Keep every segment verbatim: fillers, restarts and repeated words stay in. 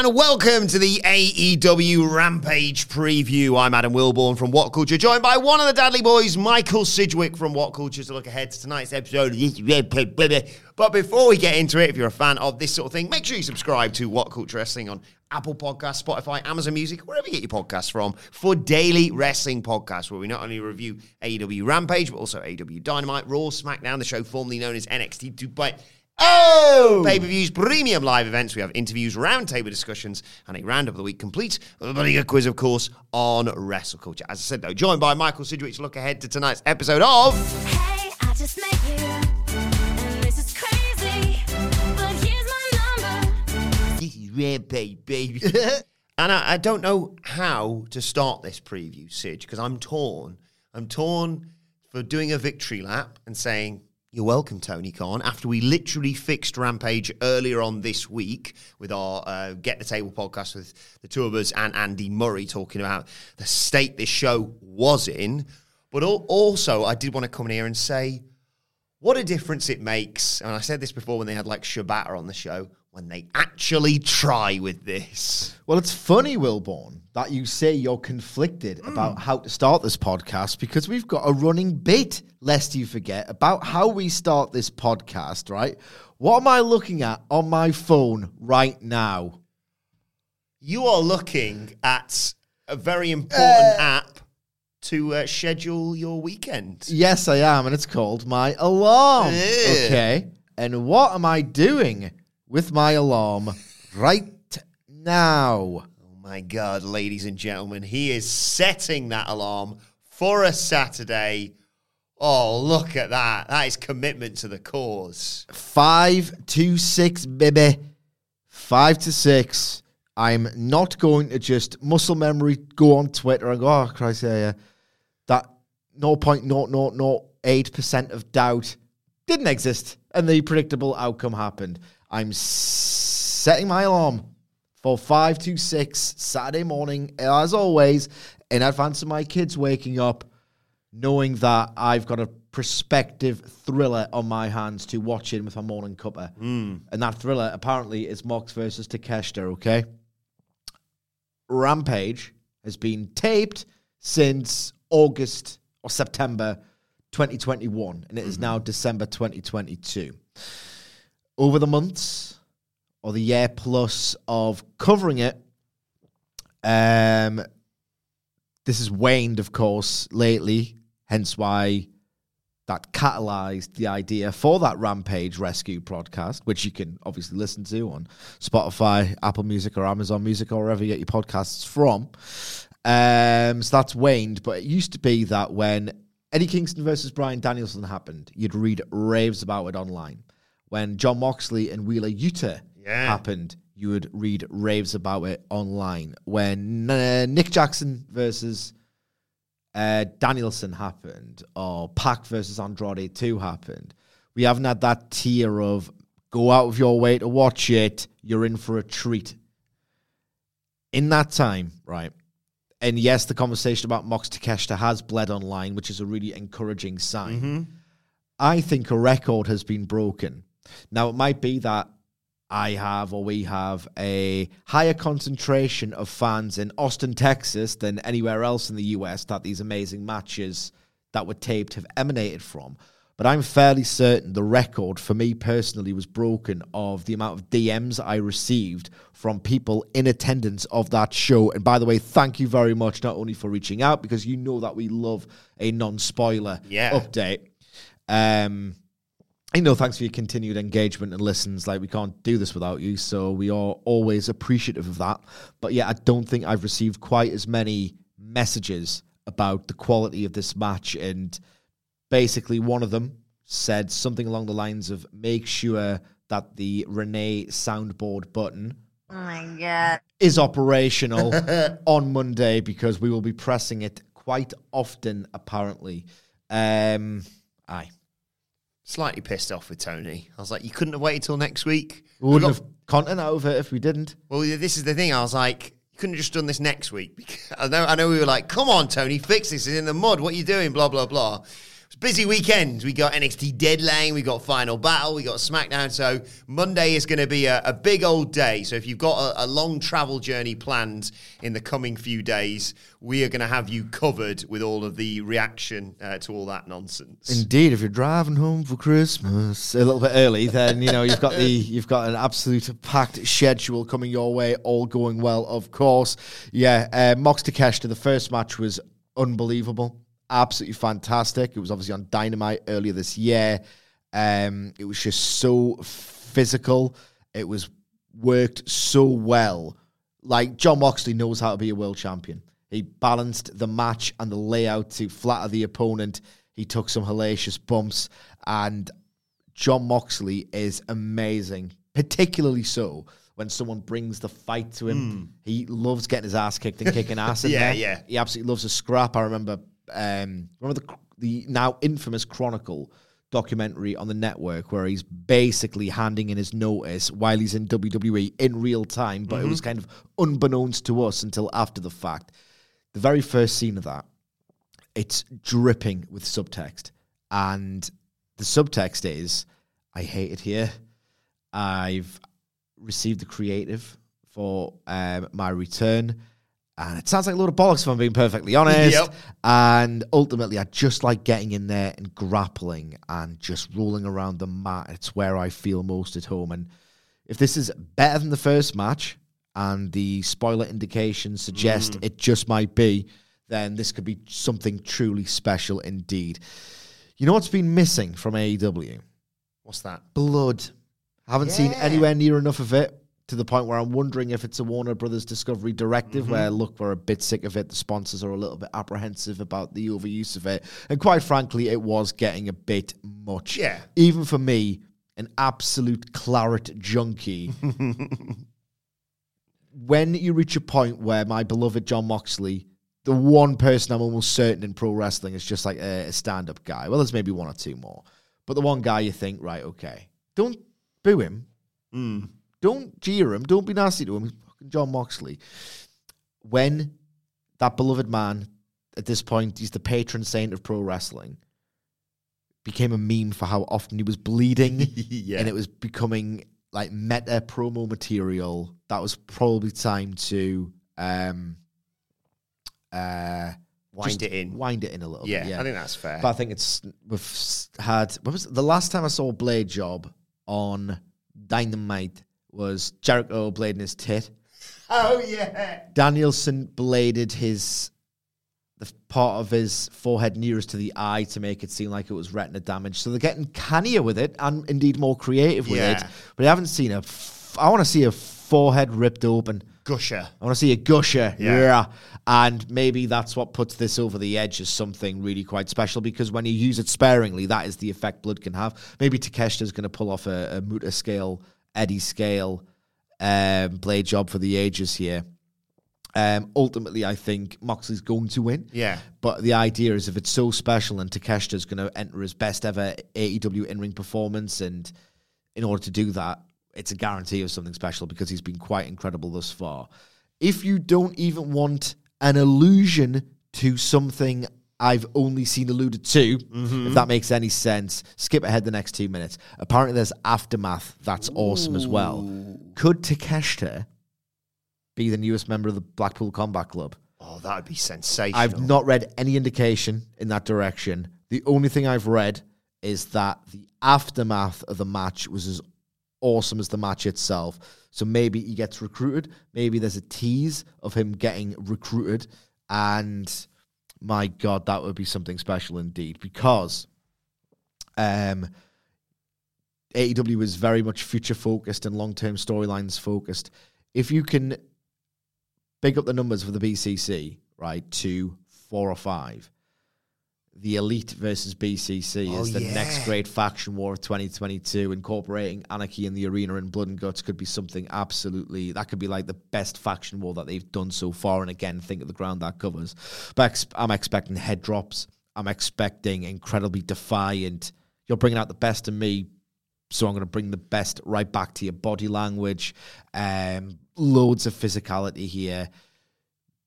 And welcome to the A E W Rampage preview. I'm Adam Wilborn from What Culture, joined by one of the Dudley boys, Michael Sidgwick from What Culture, to look ahead to tonight's episode. But before we get into it, if you're a fan of this sort of thing, make sure you subscribe to What Culture Wrestling on Apple Podcasts, Spotify, Amazon Music, wherever you get your podcasts from, for daily wrestling podcasts, where we not only review A E W Rampage, but also A E W Dynamite, Raw, SmackDown, the show formerly known as N X T Dubai. Oh! Pay-per-views, premium live events. We have interviews, roundtable discussions, and a roundup of the week complete. A bigger quiz, of course, on wrestle culture. As I said, though, joined by Michael Sidgwick to look ahead to tonight's episode of... Hey, I just met you, and this is crazy, but here's my number. This is Rampage, baby. And I, I don't know how to start this preview, Sidge, because I'm torn. I'm torn for doing a victory lap and saying... You're welcome, Tony Khan. After we literally fixed Rampage earlier on this week with our uh, Get the Table podcast with the two of us and Andy Murray talking about the state this show was in. But al- also, I did want to come in here and say what a difference it makes. And I said this before when they had like Shibata on the show, when they actually try with this. Well, it's funny, Wilborn, that you say you're conflicted mm. about how to start this podcast, because we've got a running bit, lest you forget, about how we start this podcast, right? What am I looking at on my phone right now? You are looking at a very important uh, app to uh, schedule your weekend. Yes, I am, and it's called my alarm. Ew. Okay, and what am I doing with my alarm right now? Oh my God, ladies and gentlemen, he is setting that alarm for a Saturday. Oh, look at that. That is commitment to the cause. Five to six, baby. Five to six. I'm not going to just muscle memory, go on Twitter and go, oh, Christ, yeah, yeah. That zero point zero zero zero eight percent of doubt didn't exist, and the predictable outcome happened. I'm setting my alarm for five to six Saturday morning, as always, in advance of my kids waking up, knowing that I've got a prospective thriller on my hands to watch in with my morning cuppa. Mm. And that thriller, apparently, is Mox versus Takeshita, okay? Rampage has been taped since August or September twenty twenty-one, and it mm-hmm. is now December twenty twenty-two. Over the months, or the year plus of covering it, um, this has waned, of course, lately, hence why that catalyzed the idea for that Rampage Rescue podcast, which you can obviously listen to on Spotify, Apple Music, or Amazon Music, or wherever you get your podcasts from. Um, so that's waned, but it used to be that when Eddie Kingston versus Bryan Danielson happened, you'd read raves about it online. When John Moxley and Wheeler Yuta yeah. happened, you would read raves about it online. When uh, Nick Jackson versus uh, Danielson happened, or Pac versus Andrade two happened, we haven't had that tier of go out of your way to watch it, you're in for a treat. In that time, right, and yes, the conversation about Mox Takeshita has bled online, which is a really encouraging sign. Mm-hmm. I think a record has been broken. Now, it might be that I have, or we have, a higher concentration of fans in Austin, Texas than anywhere else in the U S that these amazing matches that were taped have emanated from. But I'm fairly certain the record for me personally was broken of the amount of D Ms I received from people in attendance of that show. And by the way, thank you very much, not only for reaching out, because you know that we love a non-spoiler yeah. update. Um, you know, thanks for your continued engagement and listens. Like, we can't do this without you, so we are always appreciative of that. But yeah, I don't think I've received quite as many messages about the quality of this match. And basically, one of them said something along the lines of, make sure that the Renee soundboard button oh my God. is operational on Monday, because we will be pressing it quite often, apparently. Um, aye. Slightly pissed off with Tony. I was like, you couldn't have waited till next week? We wouldn't got- have content out of it if we didn't. Well, this is the thing. I was like, you couldn't have just done this next week. Because I know, I know we were like, come on, Tony, fix this. It's in the mud. What are you doing? Blah, blah, blah. Busy weekend. We got N X T Deadline, we got Final Battle, we got SmackDown. So Monday is going to be a, a big old day. So if you've got a, a long travel journey planned in the coming few days, we are going to have you covered with all of the reaction uh, to all that nonsense. Indeed, if you're driving home for Christmas a little bit early, then you know you've got the you've got an absolute packed schedule coming your way. All going well, of course. Yeah, uh, Mox Takeshita. The first match was unbelievable. Absolutely fantastic. It was obviously on Dynamite earlier this year. Um, it was just so physical. It was worked so well. Like, John Moxley knows how to be a world champion. He balanced the match and the layout to flatter the opponent. He took some hellacious bumps. And John Moxley is amazing, particularly so when someone brings the fight to him. Mm. He loves getting his ass kicked and kicking ass in yeah, there. Yeah. He absolutely loves a scrap. I remember... Um, remember the the now infamous Chronicle documentary on the network where he's basically handing in his notice while he's in W W E in real time, but mm-hmm. it was kind of unbeknownst to us until after the fact. The very first scene of that, it's dripping with subtext, and the subtext is, I hate it here. I've received the creative for um, my return. And it sounds like a load of bollocks, if I'm being perfectly honest. Yep. And ultimately, I just like getting in there and grappling and just rolling around the mat. It's where I feel most at home. And if this is better than the first match, and the spoiler indications suggest mm. it just might be, then this could be something truly special indeed. You know what's been missing from A E W? What's that? Blood. I haven't yeah. seen anywhere near enough of it. To the point where I'm wondering if it's a Warner Brothers Discovery directive mm-hmm. where, look, we're a bit sick of it. The sponsors are a little bit apprehensive about the overuse of it. And quite frankly, it was getting a bit much. Yeah. Even for me, an absolute claret junkie. When you reach a point where my beloved John Moxley, the one person I'm almost certain in pro wrestling is just like a, a stand-up guy. Well, there's maybe one or two more. But the one guy you think, right, okay, don't boo him. Mm. Don't jeer him. Don't be nasty to him. He's fucking John Moxley. When that beloved man, at this point, he's the patron saint of pro wrestling, became a meme for how often he was bleeding, yeah. and it was becoming like meta promo material. That was probably time to um, uh, wind it in, wind it in a little yeah, bit. Yeah, I think that's fair. But I think it's we've had. What was it? The last time I saw Blade Job on Dynamite? Was Jericho blading his tit. Oh, yeah. Danielson bladed his, the part of his forehead nearest to the eye to make it seem like it was retina damage. So they're getting cannier with it and indeed more creative with yeah. it. But I haven't seen a, f- I want to see a forehead ripped open. Gusher. I want to see a gusher. Yeah. yeah. And maybe that's what puts this over the edge as something really quite special, because when you use it sparingly, that is the effect blood can have. Maybe Takeshita's going to pull off a, a Muta scale Eddie Scale um, Blade Job for the ages here. Um, ultimately, I think Moxley's going to win. Yeah. But the idea is, if it's so special and Takeshita's going to enter his best ever A E W in-ring performance, and in order to do that, it's a guarantee of something special because he's been quite incredible thus far. If you don't even want an allusion to something I've only seen alluded to, mm-hmm. if that makes any sense. Skip ahead the next two minutes. Apparently there's Aftermath. That's Ooh. awesome as well. Could Takeshita be the newest member of the Blackpool Combat Club? Oh, that would be sensational. I've not read any indication in that direction. The only thing I've read is that the aftermath of the match was as awesome as the match itself. So maybe he gets recruited. Maybe there's a tease of him getting recruited. And... my God, that would be something special indeed, because um, A E W is very much future-focused and long-term storylines-focused. If you can pick up the numbers for the B C C, right, two, four, or five, the Elite versus B C C oh, is the yeah. next great faction war of twenty twenty-two. Incorporating Anarchy in the Arena and Blood and Guts could be something absolutely... that could be like the best faction war that they've done so far. And again, think of the ground that covers. But I'm expecting head drops. I'm expecting incredibly defiant. You're bringing out the best in me, so I'm going to bring the best right back to your body language. Um, loads of physicality here.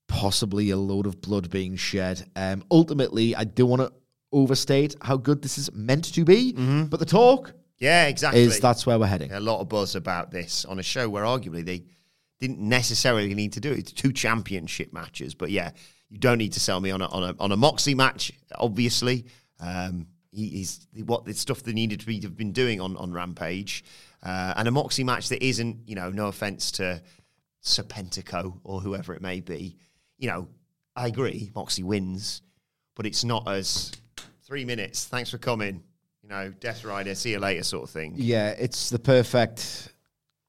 Possibly a load of blood being shed. Um, ultimately, I don't want to overstate how good this is meant to be, mm-hmm. but the talk yeah, exactly. is that's where we're heading. A lot of buzz about this on a show where arguably they didn't necessarily need to do it. It's two championship matches, but yeah, you don't need to sell me on a on a, on a Moxley match, obviously. Um, he, he's what the stuff they needed to be have been doing on, on Rampage. Uh, and a Moxley match that isn't, you know, no offense to Serpentico or whoever it may be, you know, I agree, Moxley wins, but it's not as three minutes, thanks for coming, you know, Death Rider, see you later sort of thing. Yeah, it's the perfect,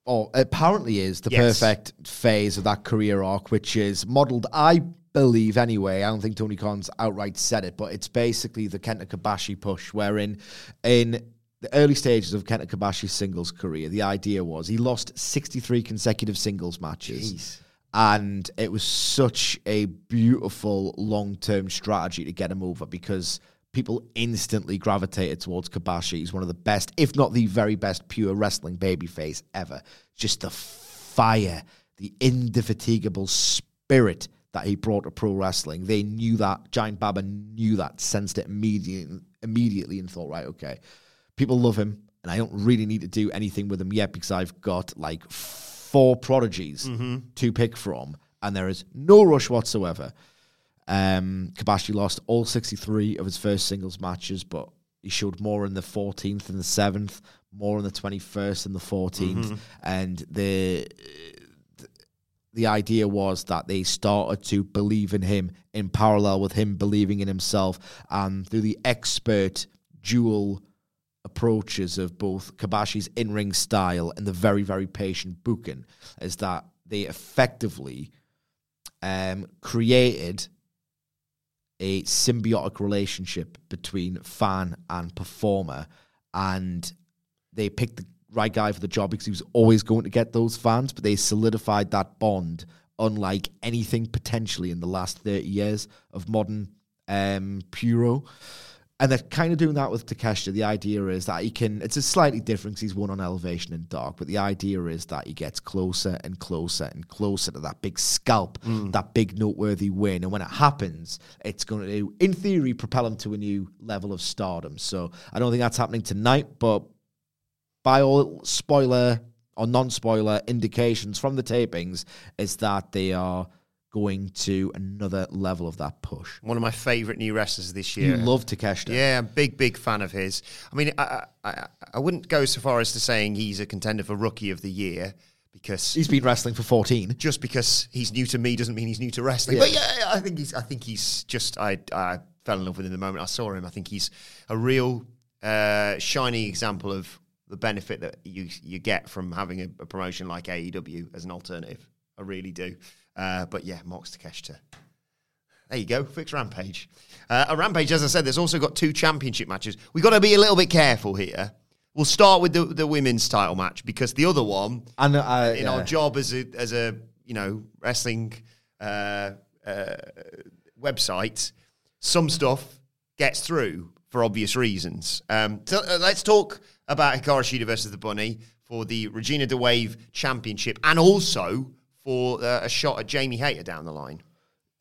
or apparently is the yes. perfect phase of that career arc, which is modelled, I believe anyway, I don't think Tony Khan's outright said it, but it's basically the Kenta Kobashi push, wherein in the early stages of Kenta Kobashi's singles career, the idea was he lost sixty-three consecutive singles matches. Jeez. And it was such a beautiful long-term strategy to get him over because people instantly gravitated towards Kobashi. He's one of the best, if not the very best, pure wrestling babyface ever. Just the fire, the indefatigable spirit that he brought to pro wrestling. They knew that. Giant Baba knew that, sensed it immediately, immediately and thought, right, okay, people love him, and I don't really need to do anything with him yet because I've got, like... four prodigies mm-hmm. to pick from, and there is no rush whatsoever. Um, Kobashi lost all sixty-three of his first singles matches, but he showed more in the fourteenth and the seventh, more in the twenty-first and the fourteenth, mm-hmm. and the the idea was that they started to believe in him in parallel with him believing in himself, and through the expert dual approaches of both Kobashi's in-ring style and the very, very patient booking is that they effectively um, created a symbiotic relationship between fan and performer, and they picked the right guy for the job because he was always going to get those fans, but they solidified that bond unlike anything potentially in the last thirty years of modern um, Puro. And they're kind of doing that with Takeshita. The idea is that he can... it's a slightly different because he's won on Elevation and Dark, but the idea is that he gets closer and closer and closer to that big scalp, mm. that big noteworthy win. And when it happens, it's going to, in theory, propel him to a new level of stardom. So I don't think that's happening tonight, but by all spoiler or non-spoiler indications from the tapings is that they are... going to another level of that push. One of my favourite new wrestlers this year. You love Takeshita. Yeah, I'm a big, big fan of his. I mean, I, I I wouldn't go so far as to saying he's a contender for Rookie of the Year because... he's been wrestling for fourteen. Just because he's new to me doesn't mean he's new to wrestling. Yeah. But yeah, I think he's I think he's just... I, I fell in love with him the moment I saw him. I think he's a real uh, shining example of the benefit that you, you get from having a, a promotion like A E W as an alternative. I really do. Uh, but yeah, Mox Takeshita. There you go, fix Rampage. Uh, a Rampage, as I said, there's also got two championship matches. We've got to be a little bit careful here. We'll start with the, the women's title match because the other one, and uh, in yeah. our job as a as a you know wrestling uh, uh, website, some stuff gets through for obvious reasons. Um, so uh, let's talk about Hikaru Shida versus the Bunny for the Regina DeWave Championship, and also for uh, a shot at Jamie Hayter down the line.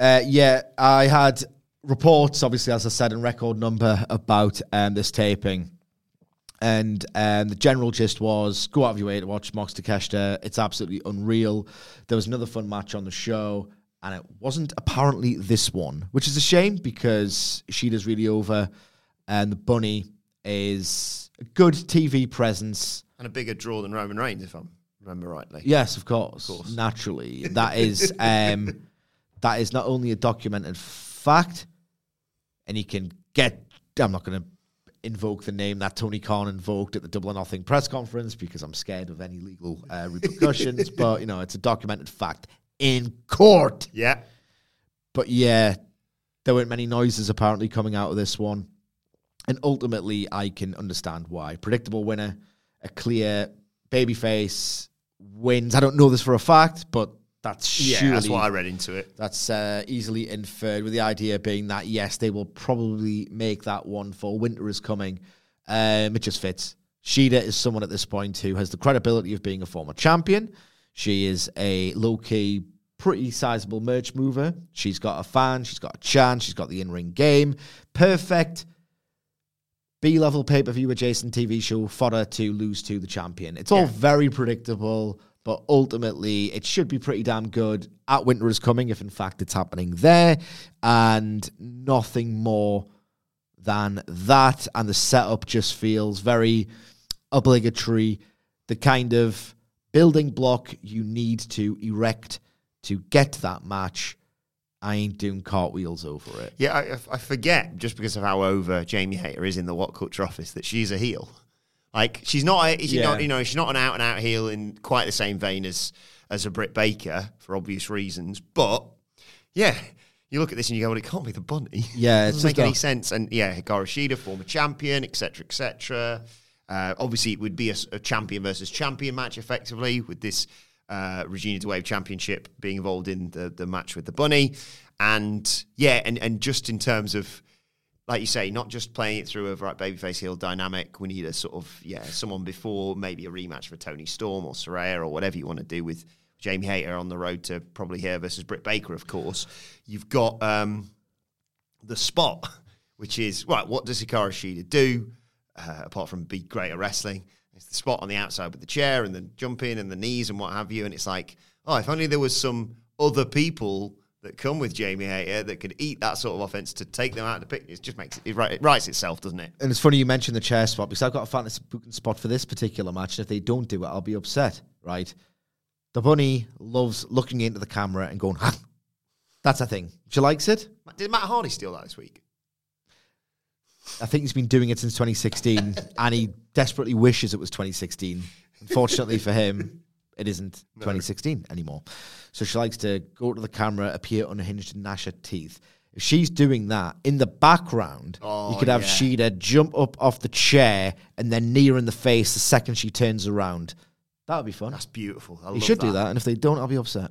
Uh, yeah, I had reports, obviously, as I said, in record number about um, this taping. And um, the general gist was, go out of your way to watch Mox Takeshita. It's absolutely unreal. There was another fun match on the show, and it wasn't apparently this one, which is a shame because Shida's really over, and the Bunny is a good T V presence. And a bigger draw than Roman Reigns, if I remember rightly. Yes, of course. Of course. Naturally. That is, um, that is not only a documented fact, and he can get... I'm not going to... invoke the name that Tony Khan invoked at the Double or Nothing press conference because I'm scared of any legal uh, repercussions, but, you know, it's a documented fact in court. Yeah. But, yeah, there weren't many noises apparently coming out of this one, and ultimately I can understand why. Predictable winner, a clear babyface wins. I don't know this for a fact, but that's yeah, surely... Yeah, that's what I read into it. That's uh, easily inferred, with the idea being that, yes, they will probably make that one for Winter is Coming. Um, it just fits. Shida is someone at this point who has the credibility of being a former champion. She is a low-key, pretty sizable merch mover. She's got a fan, she's got a chance, she's got the in-ring game. Perfect B-level pay-per-view adjacent T V show fodder to lose to the champion. It's yeah. all very predictable, but ultimately, it should be pretty damn good at Winter is Coming, if in fact it's happening there, and nothing more than that. And the setup just feels very obligatory, the kind of building block you need to erect to get that match. I ain't doing cartwheels over it. Yeah, I, I forget, just because of how over Jamie Hayter is in the What Culture office, that she's a heel. Like, she's not, a, she's yeah. not, you know, she's not an out-and-out heel in quite the same vein as as a Britt Baker, for obvious reasons. But, yeah, you look at this and you go, well, it can't be the Bunny. Yeah, it doesn't make any sense. And, yeah, Hikaru Shida, former champion, et cetera, et cetera. Uh, obviously, it would be a, a champion versus champion match, effectively, with this uh, Regina DeWave Championship being involved in the, the match with the Bunny. And, yeah, and, and just in terms of, like you say, not just playing it through a right babyface heel dynamic. We need a sort of, yeah, someone before, maybe a rematch for Toni Storm or Saraya or whatever you want to do with Jamie Hayter on the road to probably here versus Britt Baker, of course. You've got um, the spot, which is, right, what does Hikaru Shida do, uh, apart from be great at wrestling? It's the spot on the outside with the chair and the jumping and the knees and what have you. And it's like, oh, if only there was some other people that come with Jamie Hayter that could eat that sort of offense to take them out of the picture. It just makes it, it writes itself, doesn't it? And it's funny you mentioned the chair spot, because I've got a fantasy booking spot for this particular match, and if they don't do it, I'll be upset, right? The Bunny loves looking into the camera and going, ha! That's a thing. She likes it. Did Matt Hardy steal that this week? I think he's been doing it since twenty sixteen, and he desperately wishes it was twenty sixteen. Unfortunately for him, it isn't no. twenty sixteen anymore. So she likes to go to the camera, appear unhinged, and gnash her teeth. If she's doing that, in the background, oh, you could have yeah. Shida jump up off the chair and then knee her in the face the second she turns around. That would be fun. That's beautiful. I you love should that. do that, and if they don't, I'll be upset.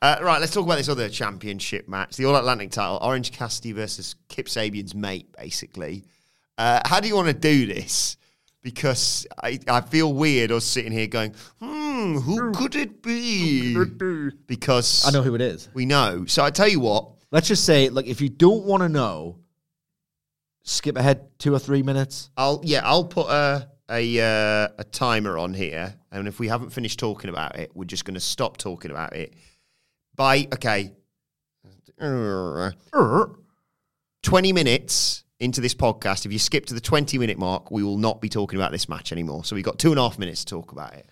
Uh, right, let's talk about this other championship match, the All-Atlantic title, Orange Cassidy versus Kip Sabian's mate, basically. Uh, how do you want to do this? Because I, I feel weird us sitting here going, hmm, who could it be? Because I know who it is. We know. So I tell you what. Let's just say, look, if you don't want to know, skip ahead two or three minutes. I'll Yeah, I'll put a, a, uh, a timer on here, and if we haven't finished talking about it, we're just going to stop talking about it. By, okay, twenty minutes into this podcast, if you skip to the twenty-minute mark, we will not be talking about this match anymore. So we've got two and a half minutes to talk about it.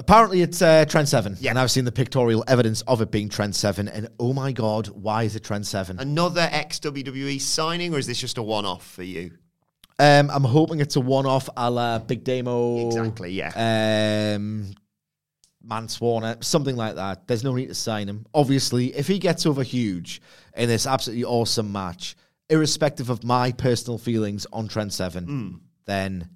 Apparently it's uh, Trent Seven, yeah. And I've seen the pictorial evidence of it being Trent Seven, and oh my God, why is it Trent Seven? Another ex-W W E signing, or is this just a one-off for you? Um, I'm hoping it's a one-off a la Big Demo. Exactly, yeah. Um... Manswarner, something like that. There's no need to sign him. Obviously, if he gets over huge in this absolutely awesome match, irrespective of my personal feelings on Trent Seven, mm. then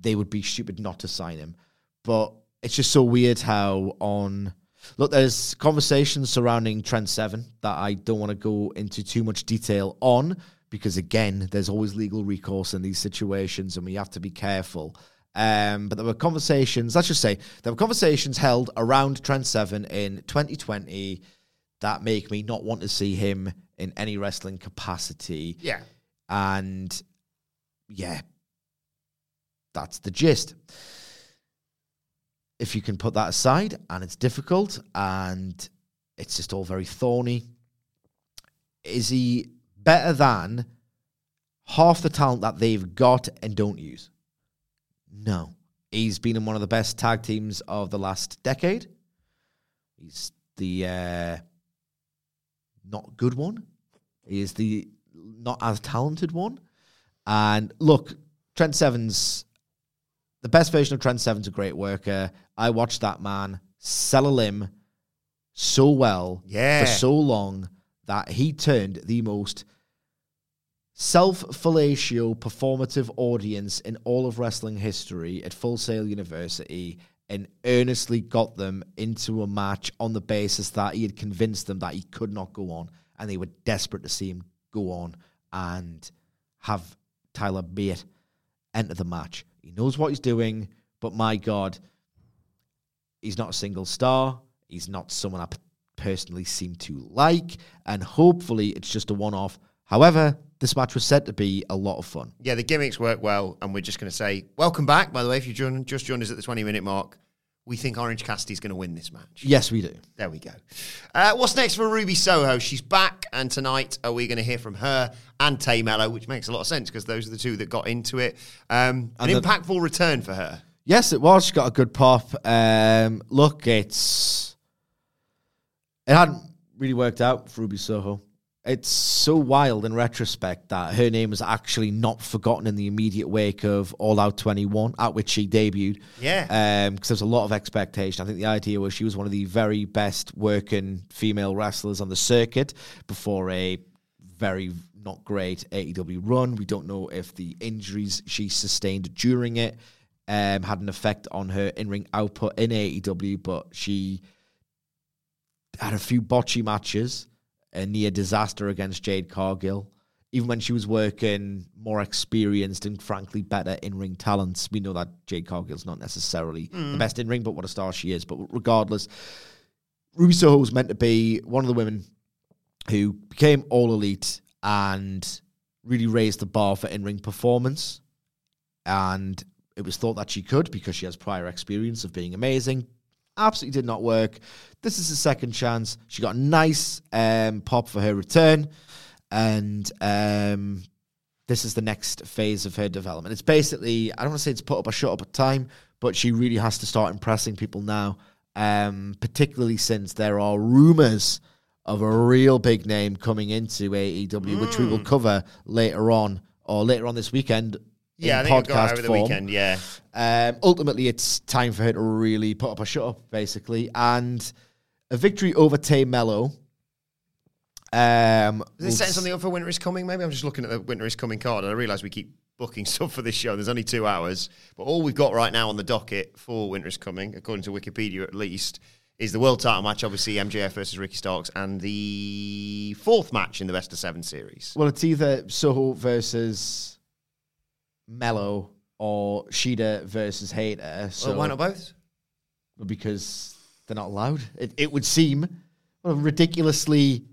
they would be stupid not to sign him. But it's just so weird how on... Look, there's conversations surrounding Trent Seven that I don't want to go into too much detail on because, again, there's always legal recourse in these situations and we have to be careful. Um, but there were conversations, let's just say, there were conversations held around Trent Seven in twenty twenty that make me not want to see him in any wrestling capacity. Yeah. And, yeah, that's the gist. If you can put that aside, and it's difficult, and it's just all very thorny, is he better than half the talent that they've got and don't use? No. He's been in one of the best tag teams of the last decade. He's the uh, not good one. He is the not as talented one. And look, Trent Seven's, the best version of Trent Seven's a great worker. I watched that man sell a limb so well yeah. for so long that he turned the most self-fellatio performative audience in all of wrestling history at Full Sail University and earnestly got them into a match on the basis that he had convinced them that he could not go on, and they were desperate to see him go on and have Tyler Bate enter the match. He knows what he's doing, but my God, he's not a single star. He's not someone I personally seem to like, and hopefully it's just a one-off. However, this match was said to be a lot of fun. Yeah, the gimmicks work well, and we're just going to say, welcome back, by the way, if you've joined, just joined us at the twenty-minute mark. We think Orange Cassidy's going to win this match. Yes, we do. There we go. Uh, what's next for Ruby Soho? She's back, and tonight are we going to hear from her and Tay Melo, which makes a lot of sense because those are the two that got into it. Um, an the, impactful return for her. Yes, it was. She got a good pop. Um, look, it's... It hadn't really worked out for Ruby Soho. It's so wild in retrospect that her name was actually not forgotten in the immediate wake of All Out twenty-one, at which she debuted. Yeah. Um, because there was a lot of expectation. I think the idea was she was one of the very best working female wrestlers on the circuit before a very not great A E W run. We don't know if the injuries she sustained during it um, had an effect on her in-ring output in A E W, but she had a few botchy matches. A near disaster against Jade Cargill. Even when she was working more experienced and frankly better in-ring talents, we know that Jade Cargill's not necessarily mm. the best in-ring, but what a star she is. But regardless, Ruby Soho was meant to be one of the women who became All Elite and really raised the bar for in-ring performance. And it was thought that she could because she has prior experience of being amazing. Absolutely did not work. This is a second chance. She got a nice um, pop for her return. And um, this is the next phase of her development. It's basically, I don't want to say it's put up or shut up at time, but she really has to start impressing people now, um, particularly since there are rumors of a real big name coming into A E W, mm. which we will cover later on, or later on this weekend. Yeah, I think it got over the weekend, yeah. Um, ultimately, it's time for her to really put up a shut-up, basically. And a victory over Tay Melo Um, is we'll it setting something up for Winter is Coming, maybe? I'm just looking at the Winter is Coming card, and I realise we keep booking stuff for this show. There's only two hours. But all we've got right now on the docket for Winter is Coming, according to Wikipedia at least, is the world title match, obviously, M J F versus Ricky Starks, and the fourth match in the Best of Seven series. Well, it's either Soho versus Melo or Shida versus Hayter. So well, why not both? Because they're not allowed. It, it would seem well, ridiculously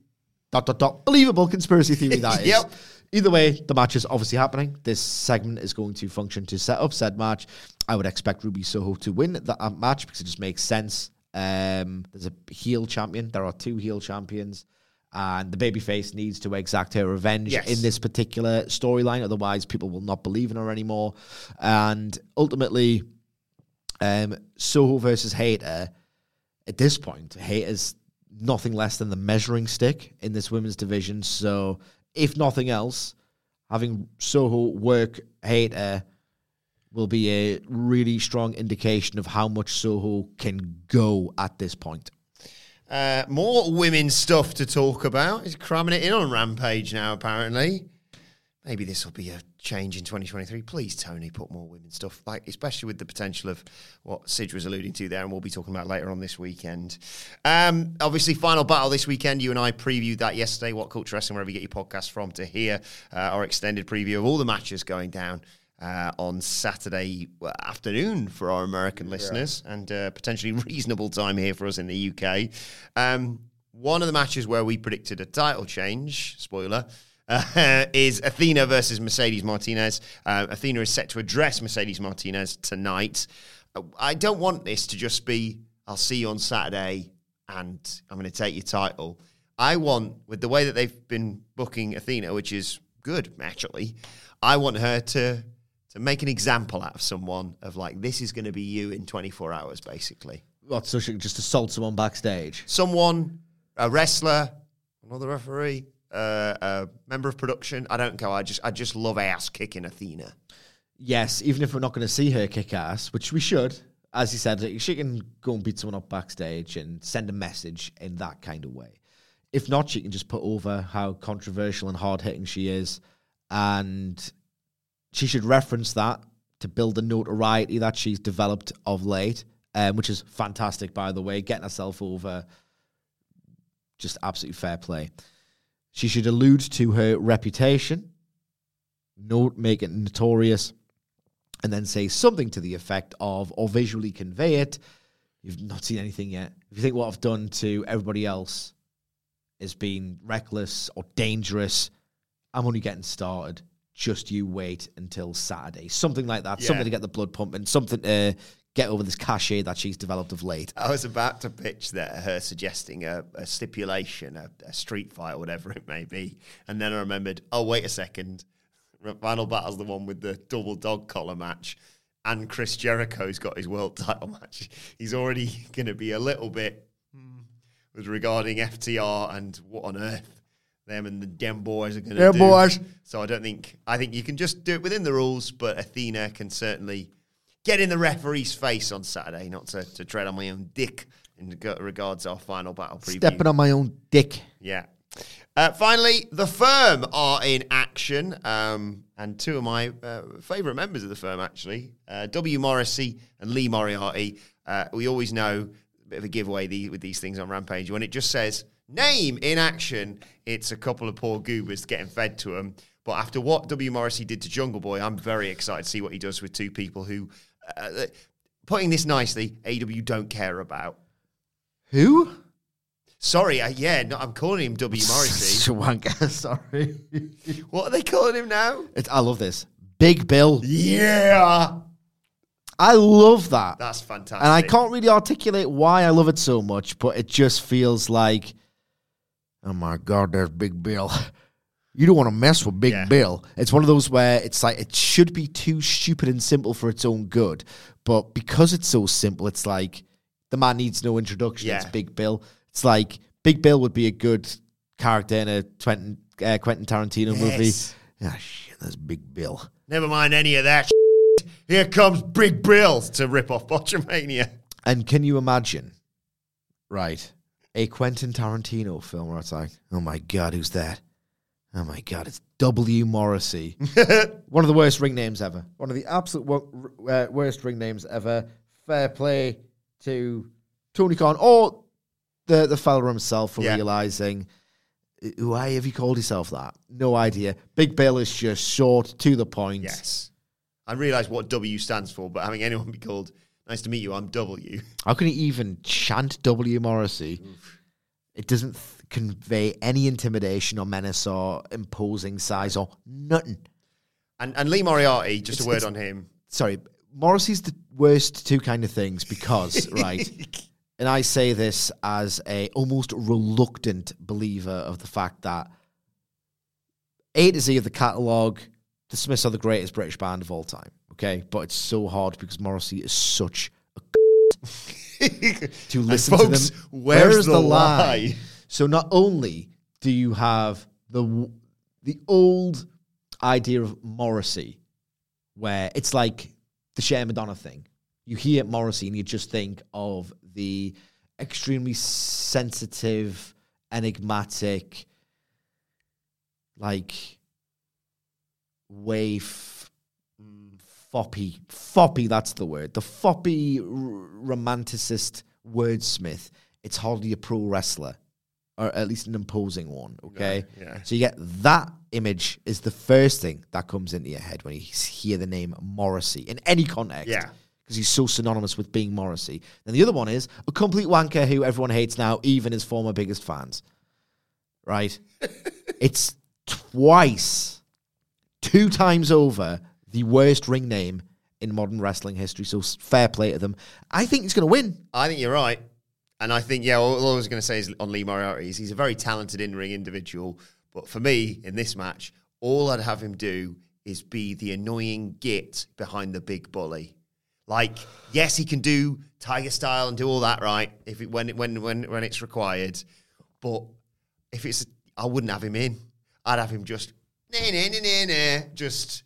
dot dot dot believable conspiracy theory that is. Yep. Either way, the match is obviously happening. This segment is going to function to set up said match. I would expect Ruby Soho to win that match because it just makes sense. Um, there's a heel champion. There are two heel champions. And the babyface needs to exact her revenge yes. in this particular storyline. Otherwise, people will not believe in her anymore. And ultimately, um, Soho versus Hayter, at this point, Hayter's nothing less than the measuring stick in this women's division. So, if nothing else, having Soho work Hayter will be a really strong indication of how much Soho can go at this point. Uh, more women's stuff to talk about. He's cramming it in on Rampage now, apparently. Maybe this will be a change in twenty twenty-three. Please, Tony, put more women's stuff, like especially with the potential of what Sidge was alluding to there, and we'll be talking about later on this weekend. Um, obviously, Final Battle this weekend. You and I previewed that yesterday. What Culture Wrestling, wherever you get your podcasts from, to hear uh, our extended preview of all the matches going down Uh, on Saturday afternoon for our American listeners yeah. and uh, potentially reasonable time here for us in the U K. Um, one of the matches where we predicted a title change, spoiler, uh, is Athena versus Mercedes Martinez. Uh, Athena is set to address Mercedes Martinez tonight. I don't want this to just be, I'll see you on Saturday and I'm going to take your title. I want, with the way that they've been booking Athena, which is good, actually, I want her to... to make an example out of someone of, like, this is going to be you in twenty-four hours, basically. What, so she just assault someone backstage? Someone, a wrestler, another referee, uh, a member of production. I don't go. I just I just love ass-kicking Athena. Yes, even if we're not going to see her kick ass, which we should. As you said, she can go and beat someone up backstage and send a message in that kind of way. If not, she can just put over how controversial and hard-hitting she is, and she should reference that to build the notoriety that she's developed of late, um, which is fantastic, by the way. Getting herself over, just absolute fair play. She should allude to her reputation, note, make it notorious, and then say something to the effect of, or visually convey it, you've not seen anything yet. If you think what I've done to everybody else has been reckless or dangerous, I'm only getting started. Just you wait until Saturday. Something like that. Yeah. Something to get the blood pumping. Something to get over this cachet that she's developed of late. I was about to pitch there, her suggesting a, a stipulation, a, a street fight or whatever it may be. And then I remembered, oh, wait a second. Final Battle's the one with the double dog collar match. And Chris Jericho's got his world title match. He's already going to be a little bit hmm, with regarding F T R and what on earth them and the Dem boys are going to do. Dem boys. So I don't think, I think you can just do it within the rules, but Athena can certainly get in the referee's face on Saturday, not to, to tread on my own dick in regards to our Final Battle preview. Stepping on my own dick. Yeah. Uh, finally, The Firm are in action, um, and two of my uh, favourite members of The Firm, actually, uh, W. Morrissey and Lee Moriarty. Uh, we always know, a bit of a giveaway the, with these things on Rampage, when it just says, name in action, it's a couple of poor goobers getting fed to them. But after what W. Morrissey did to Jungle Boy, I'm very excited to see what he does with two people who, uh, putting this nicely, A E W don't care about. Who? Sorry, uh, yeah, no, I'm calling him W. Morrissey. Wanker, sorry. What are they calling him now? It's, I love this. Big Bill. Yeah. I love that. That's fantastic. And I can't really articulate why I love it so much, but it just feels like, oh my God, there's Big Bill. You don't want to mess with Big yeah. Bill. It's one of those where it's like, it should be too stupid and simple for its own good. But because it's so simple, it's like, the man needs no introduction. Yeah. It's Big Bill. It's like, Big Bill would be a good character in a Quentin, uh, Quentin Tarantino yes. movie. Ah, shit, that's Big Bill. Never mind any of that shit. Here comes Big Bill to rip off Botchamania. And can you imagine, right, a Quentin Tarantino film where it's like, oh my God, who's that? Oh my God, it's W. Morrissey. One of the worst ring names ever. One of the absolute wo- uh, worst ring names ever. Fair play to Tony Khan or the, the fella himself for yeah. realising, why have you called yourself that? No idea. Big Bill is just short, to the point. Yes. I realise what W stands for, but having anyone be called, nice to meet you, I'm W. How can he even chant W. Morrissey? Oof. It doesn't th- convey any intimidation or menace or imposing size or nothing. And and Lee Moriarty, just it's, a word on him. Sorry, Morrissey's the worst two kind of things because, right, and I say this as a almost reluctant believer of the fact that A to Z of the catalogue, the Smiths are the greatest British band of all time, okay? But it's so hard because Morrissey is such a to listen and folks, to them. Where's, where's the, the lie? lie? So not only do you have the the old idea of Morrissey, where it's like the Cher Madonna thing. You hear Morrissey and you just think of the extremely sensitive, enigmatic, like waif, foppy, foppy, that's the word, the foppy r- romanticist wordsmith. It's hardly a pro wrestler, or at least an imposing one, okay? Yeah, yeah. So you get that image is the first thing that comes into your head when you hear the name Morrissey in any context. Yeah. Because he's so synonymous with being Morrissey. Then the other one is a complete wanker who everyone hates now, even his former biggest fans. Right? It's twice, two times over, the worst ring name in modern wrestling history, so fair play to them. I think he's going to win. I think you're right. And I think, yeah, all, all I was going to say is on Lee Moriarty is he's a very talented in-ring individual, but for me, in this match, all I'd have him do is be the annoying git behind the big bully. Like, yes, he can do Tiger Style and do all that right if it, when, when, when, when it's required, but if it's, I wouldn't have him in. I'd have him just, nah, nah, nah, nah, nah, just...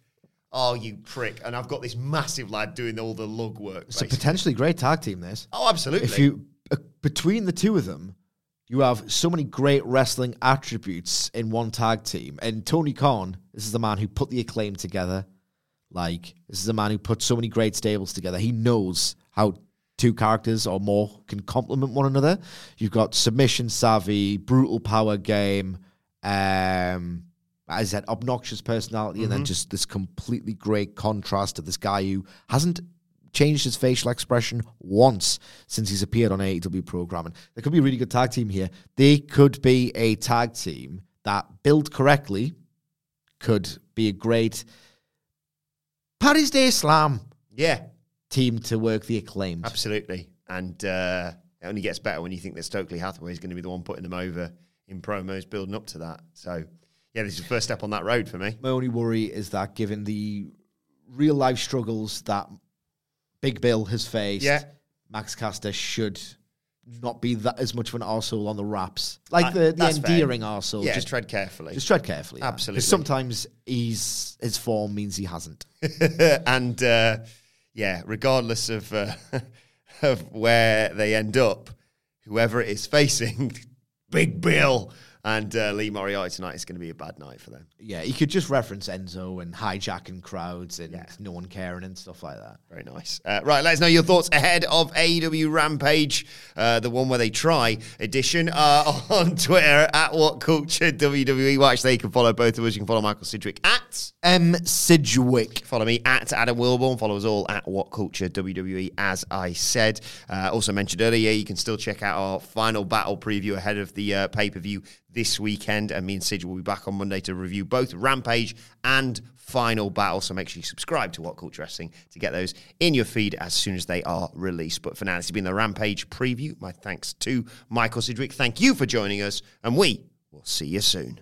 oh, you prick. And I've got this massive lad doing all the lug work. It's basically a potentially great tag team, this. Oh, absolutely. If you uh, between the two of them, you have so many great wrestling attributes in one tag team. And Tony Khan, this is the man who put the Acclaim together. Like, this is the man who put so many great stables together. He knows how two characters or more can complement one another. You've got submission savvy, brutal power game, um... as that obnoxious personality, mm-hmm. and then just this completely great contrast to this guy who hasn't changed his facial expression once since he's appeared on A E W programming. There could be a really good tag team here. They could be a tag team that, built correctly, could be a great Paddy's Day Slam yeah. team to work the Acclaimed. Absolutely. And uh, it only gets better when you think that Stokely Hathaway is going to be the one putting them over in promos building up to that. So... yeah, this is the first step on that road for me. My only worry is that given the real-life struggles that Big Bill has faced, yeah. Max Caster should not be that as much of an arsehole on the wraps. Like the, the endearing fair. arsehole. Yeah, just tread carefully. Just tread carefully. Yeah. Absolutely. Because sometimes he's, his form means he hasn't. And, uh, yeah, regardless of, uh, of where they end up, whoever it is facing, Big Bill... and uh, Lee Moriarty tonight is going to be a bad night for them. Yeah, he could just reference Enzo and hijacking crowds and yeah. no one caring and stuff like that. Very nice. Uh, right, let us know your thoughts ahead of A E W Rampage, uh, the one where they try edition, uh, on Twitter at What Culture W W E. Watch there. You can follow both of us. You can follow Michael Sidgwick at M Sidgwick. Follow me at Adam Wilborn. Follow us all at What Culture W W E. As I said, uh, also mentioned earlier, you can still check out our Final Battle preview ahead of the uh, pay per view this weekend, and me and Sidge will be back on Monday to review both Rampage and Final Battle, so make sure you subscribe to What Culture Wrestling to get those in your feed as soon as they are released. But for now, this has been the Rampage preview. My thanks to Michael Sidgwick. Thank you for joining us, and we will see you soon.